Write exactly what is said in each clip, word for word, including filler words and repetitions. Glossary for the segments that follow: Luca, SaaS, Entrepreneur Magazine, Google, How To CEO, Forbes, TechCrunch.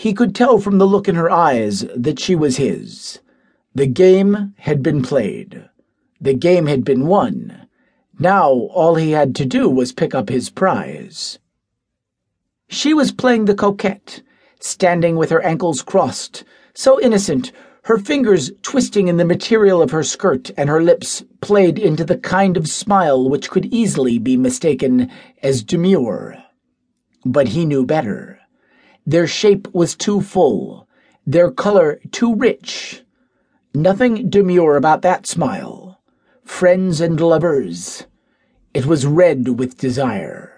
He could tell from the look in her eyes that she was his. The game had been played. The game had been won. Now all he had to do was pick up his prize. She was playing the coquette, standing with her ankles crossed, so innocent, her fingers twisting in the material of her skirt and her lips played into the kind of smile which could easily be mistaken as demure. But he knew better. Their shape was too full, their color too rich. Nothing demure about that smile. Friends and lovers. It was red with desire.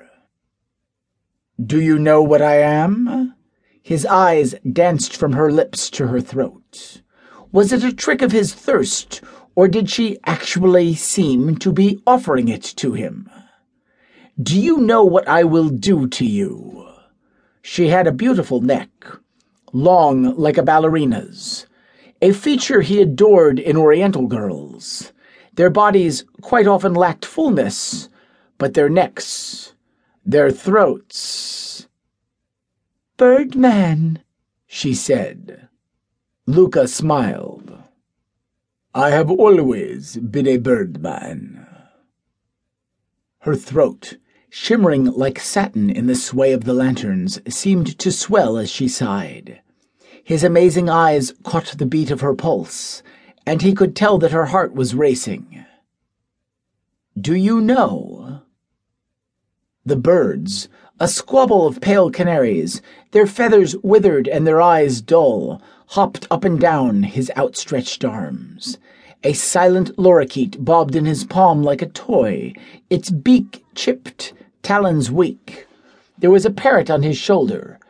"Do you know what I am?" His eyes danced from her lips to her throat. Was it a trick of his thirst, or did she actually seem to be offering it to him? "Do you know what I will do to you?" She had a beautiful neck, long like a ballerina's, a feature he adored in Oriental girls. Their bodies quite often lacked fullness, but their necks, their throats. "Birdman," she said. Luca smiled. "I have always been a birdman." Her throat, shimmering like satin in the sway of the lanterns, seemed to swell as she sighed. His amazing eyes caught the beat of her pulse, and he could tell that her heart was racing. "Do you know?" The birds, a squabble of pale canaries, their feathers withered and their eyes dull, hopped up and down his outstretched arms. A silent lorikeet bobbed in his palm like a toy, its beak chipped, talons weak. There was a parrot on his shoulder,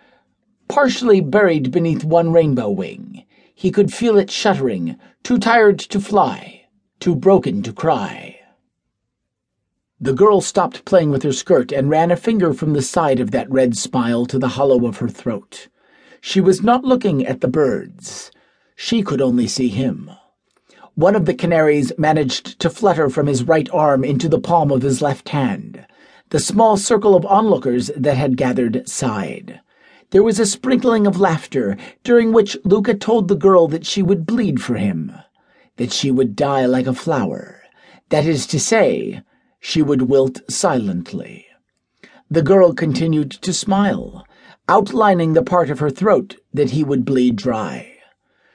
partially buried beneath one rainbow wing. He could feel it shuddering, too tired to fly, too broken to cry. The girl stopped playing with her skirt and ran a finger from the side of that red smile to the hollow of her throat. She was not looking at the birds. She could only see him. One of the canaries managed to flutter from his right arm into the palm of his left hand. The small circle of onlookers that had gathered sighed. There was a sprinkling of laughter, during which Luca told the girl that she would bleed for him, that she would die like a flower. That is to say, she would wilt silently. The girl continued to smile, outlining the part of her throat that he would bleed dry.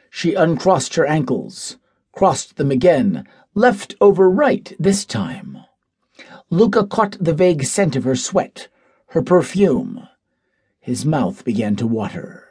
She uncrossed her ankles, crossed them again, left over right this time. Luca caught the vague scent of her sweat, her perfume. His mouth began to water.